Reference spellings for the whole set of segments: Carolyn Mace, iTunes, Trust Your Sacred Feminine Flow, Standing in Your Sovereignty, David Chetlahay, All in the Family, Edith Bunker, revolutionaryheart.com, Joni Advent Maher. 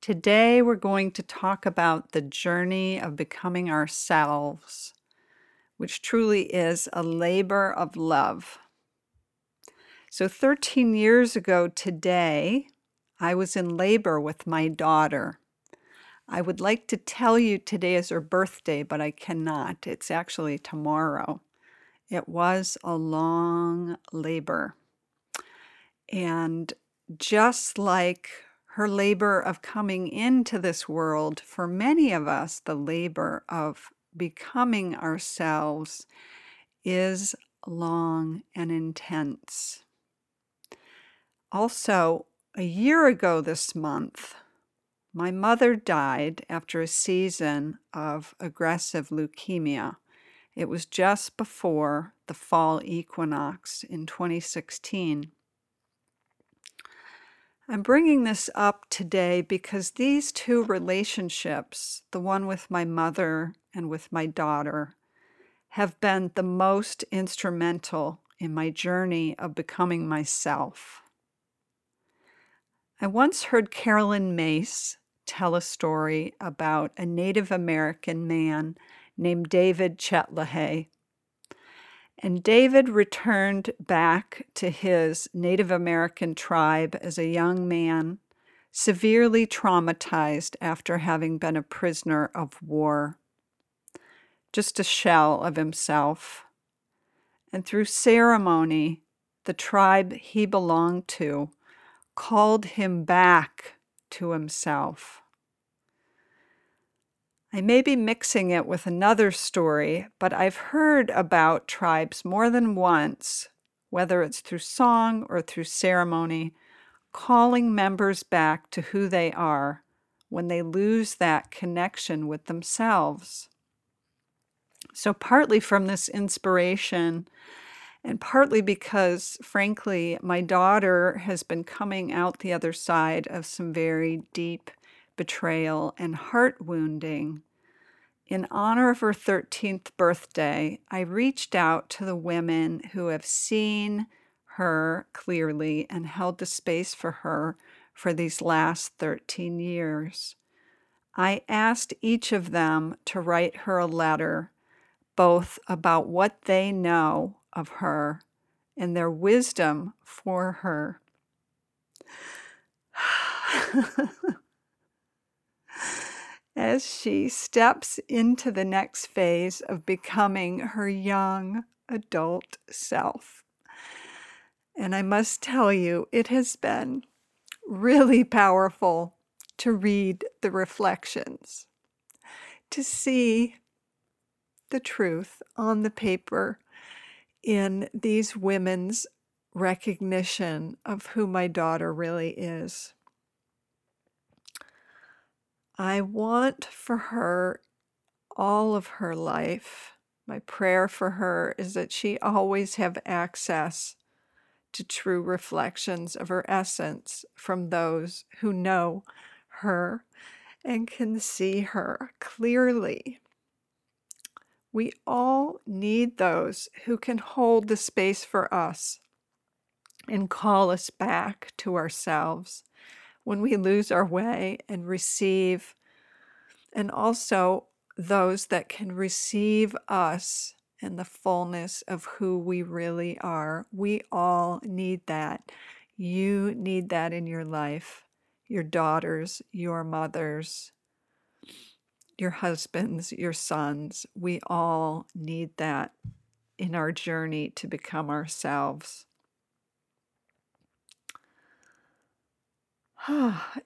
Today, we're going to talk about the journey of becoming ourselves, which truly is a labor of love. So 13 years ago today, I was in labor with my daughter. I would like to tell you today is her birthday, but I cannot. It's actually tomorrow. It was a long labor. And just like her labor of coming into this world, for many of us, the labor of becoming ourselves is long and intense. Also, a year ago this month, my mother died after a season of aggressive leukemia. It was just before the fall equinox in 2016. I'm bringing this up today because these two relationships, the one with my mother and with my daughter, have been the most instrumental in my journey of becoming myself. I once heard Carolyn Mace tell a story about a Native American man named David Chetlahay. And David returned back to his Native American tribe as a young man, severely traumatized after having been a prisoner of war, just a shell of himself. And through ceremony, the tribe he belonged to called him back to himself. I may be mixing it with another story, but I've heard about tribes more than once, whether it's through song or through ceremony, calling members back to who they are when they lose that connection with themselves. So partly from this inspiration, and partly because, frankly, my daughter has been coming out the other side of some very deep betrayal and heart wounding. In honor of her 13th birthday, I reached out to the women who have seen her clearly and held the space for her for these last 13 years. I asked each of them to write her a letter, both about what they know of her and their wisdom for her. As she steps into the next phase of becoming her young adult self. And I must tell you, it has been really powerful to read the reflections, to see the truth on the paper in these women's recognition of who my daughter really is. I want for her all of her life. My prayer for her is that she always have access to true reflections of her essence from those who know her and can see her clearly. We all need those who can hold the space for us and call us back to ourselves when we lose our way and receive, and also those that can receive us and the fullness of who we really are. We all need that. You need that in your life, your daughters, your mothers, your husbands, your sons. We all need that in our journey to become ourselves.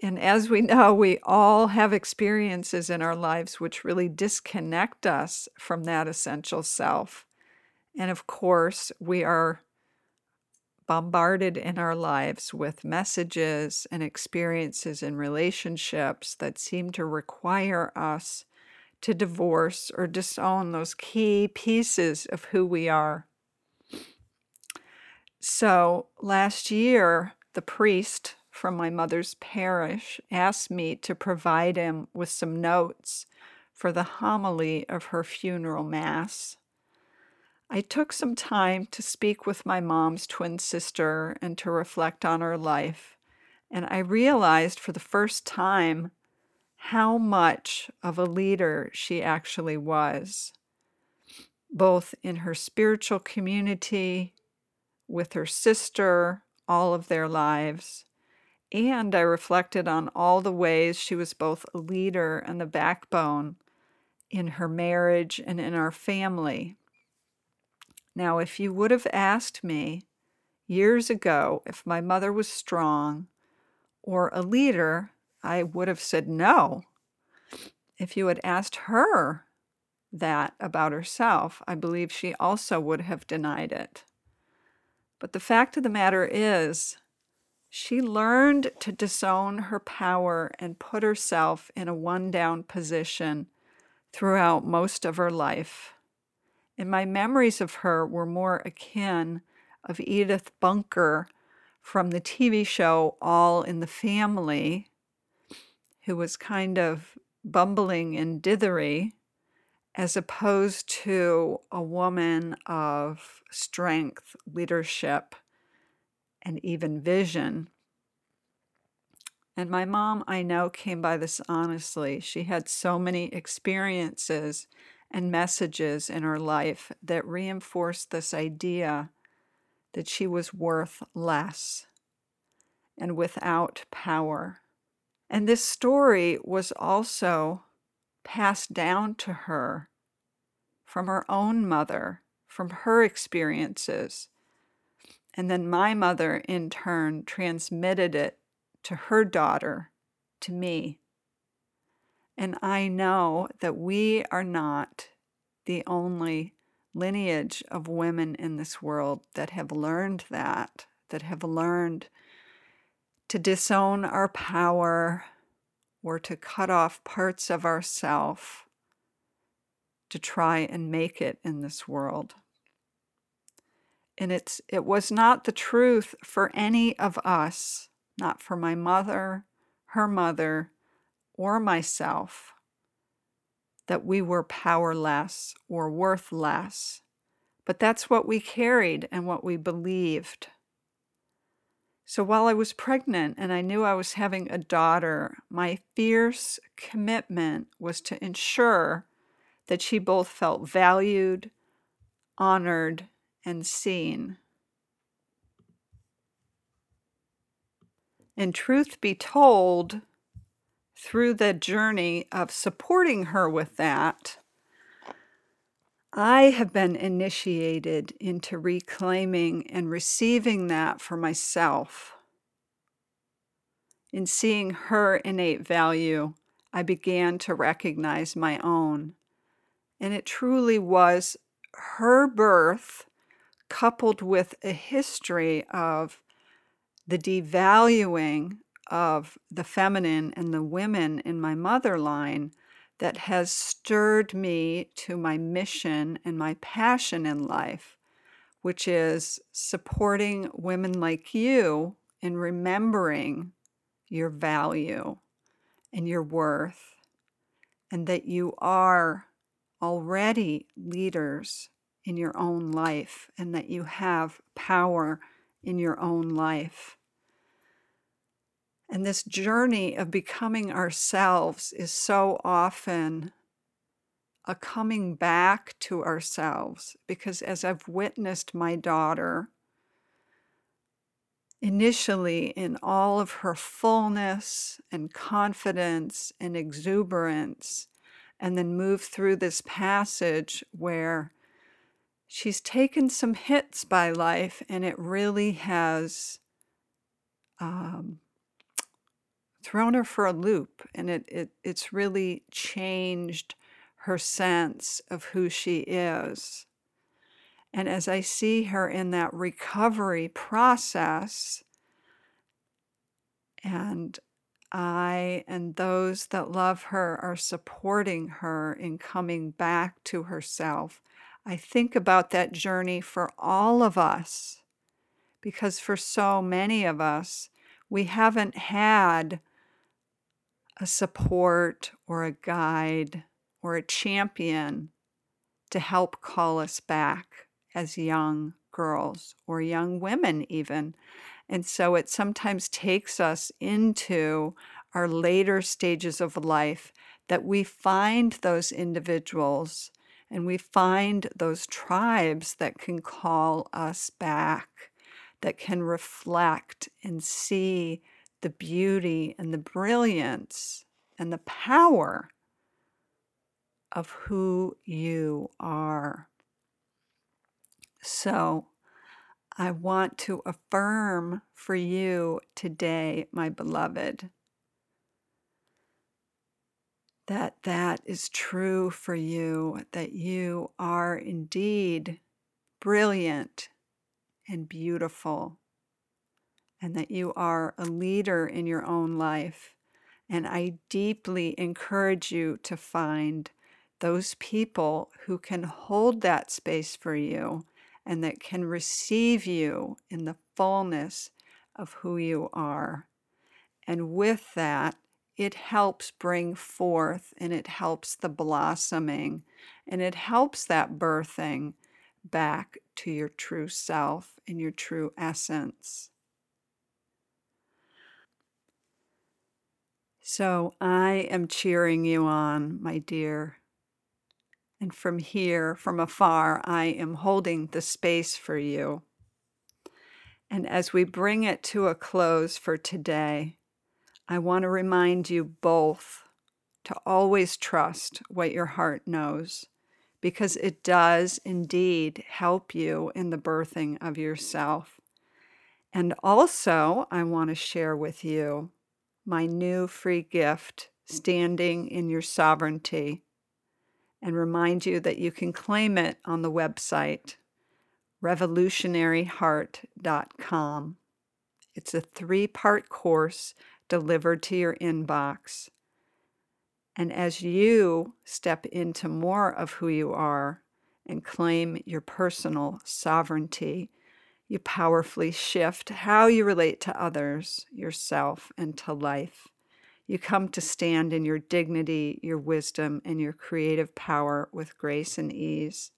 And as we know, we all have experiences in our lives which really disconnect us from that essential self. And of course, we are bombarded in our lives with messages and experiences and relationships that seem to require us to divorce or disown those key pieces of who we are. So last year, the priest from my mother's parish asked me to provide him with some notes for the homily of her funeral mass. I took some time to speak with my mom's twin sister and to reflect on her life, and I realized for the first time how much of a leader she actually was, both in her spiritual community, with her sister, all of their lives, and I reflected on all the ways she was both a leader and the backbone in her marriage and in our family. Now, if you would have asked me years ago if my mother was strong or a leader, I would have said no. If you had asked her that about herself, I believe she also would have denied it. But the fact of the matter is, she learned to disown her power and put herself in a one-down position throughout most of her life. And my memories of her were more akin of Edith Bunker from the TV show All in the Family, who was kind of bumbling and dithery, as opposed to a woman of strength, leadership, and even vision. And my mom, I know, came by this honestly. She had so many experiences and messages in her life that reinforced this idea that she was worth less and without power. And this story was also passed down to her from her own mother, from her experiences. And then my mother, in turn, transmitted it to her daughter, to me. And I know that we are not the only lineage of women in this world that have learned that, have learned to disown our power or to cut off parts of ourself to try and make it in this world. And it was not the truth for any of us, not for my mother, her mother, or myself, that we were powerless or worthless, but that's what we carried and what we believed. So while I was pregnant and I knew I was having a daughter, my fierce commitment was to ensure that she both felt valued, honored, and seen. And truth be told, through the journey of supporting her with that, I have been initiated into reclaiming and receiving that for myself. In seeing her innate value, I began to recognize my own. And it truly was her birth coupled with a history of the devaluing of the feminine and the women in my mother line that has stirred me to my mission and my passion in life, which is supporting women like you in remembering your value and your worth, and that you are already leaders in your own life, and that you have power in your own life. And this journey of becoming ourselves is so often a coming back to ourselves, because as I've witnessed my daughter, initially in all of her fullness and confidence and exuberance, and then move through this passage where she's taken some hits by life, and it really has thrown her for a loop, and it's really changed her sense of who she is. And as I see her in that recovery process, and I and those that love her are supporting her in coming back to herself, I think about that journey for all of us, because for so many of us, we haven't had a support or a guide or a champion to help call us back as young girls or young women even. And so it sometimes takes us into our later stages of life that we find those individuals and we find those tribes that can call us back, that can reflect and see the beauty and the brilliance and the power of who you are. So I want to affirm for you today, my beloved, that that is true for you, that you are indeed brilliant and beautiful, and that you are a leader in your own life. And I deeply encourage you to find those people who can hold that space for you and that can receive you in the fullness of who you are. And with that, it helps bring forth and it helps the blossoming and it helps that birthing back to your true self and your true essence. So I am cheering you on, my dear. And from here, from afar, I am holding the space for you. And as we bring it to a close for today, I want to remind you both to always trust what your heart knows, because it does indeed help you in the birthing of yourself. And also, I want to share with you my new free gift, Standing in Your Sovereignty, and remind you that you can claim it on the website, revolutionaryheart.com. It's a 3-part course delivered to your inbox. And as you step into more of who you are and claim your personal sovereignty, you powerfully shift how you relate to others, yourself, and to life. You come to stand in your dignity, your wisdom, and your creative power with grace and ease.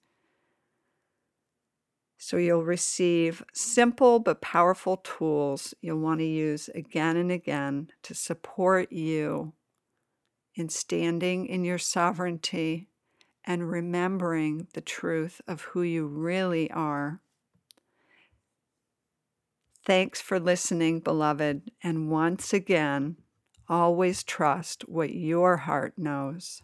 So you'll receive simple but powerful tools you'll want to use again and again to support you in standing in your sovereignty and remembering the truth of who you really are. Thanks for listening, beloved, and once again, always trust what your heart knows.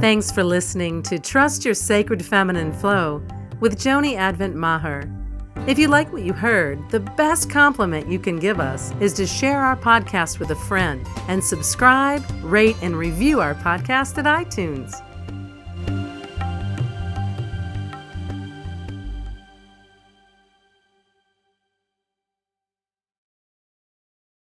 Thanks for listening to Trust Your Sacred Feminine Flow with Joni Advent Maher. If you like what you heard, the best compliment you can give us is to share our podcast with a friend and subscribe, rate, and review our podcast at iTunes.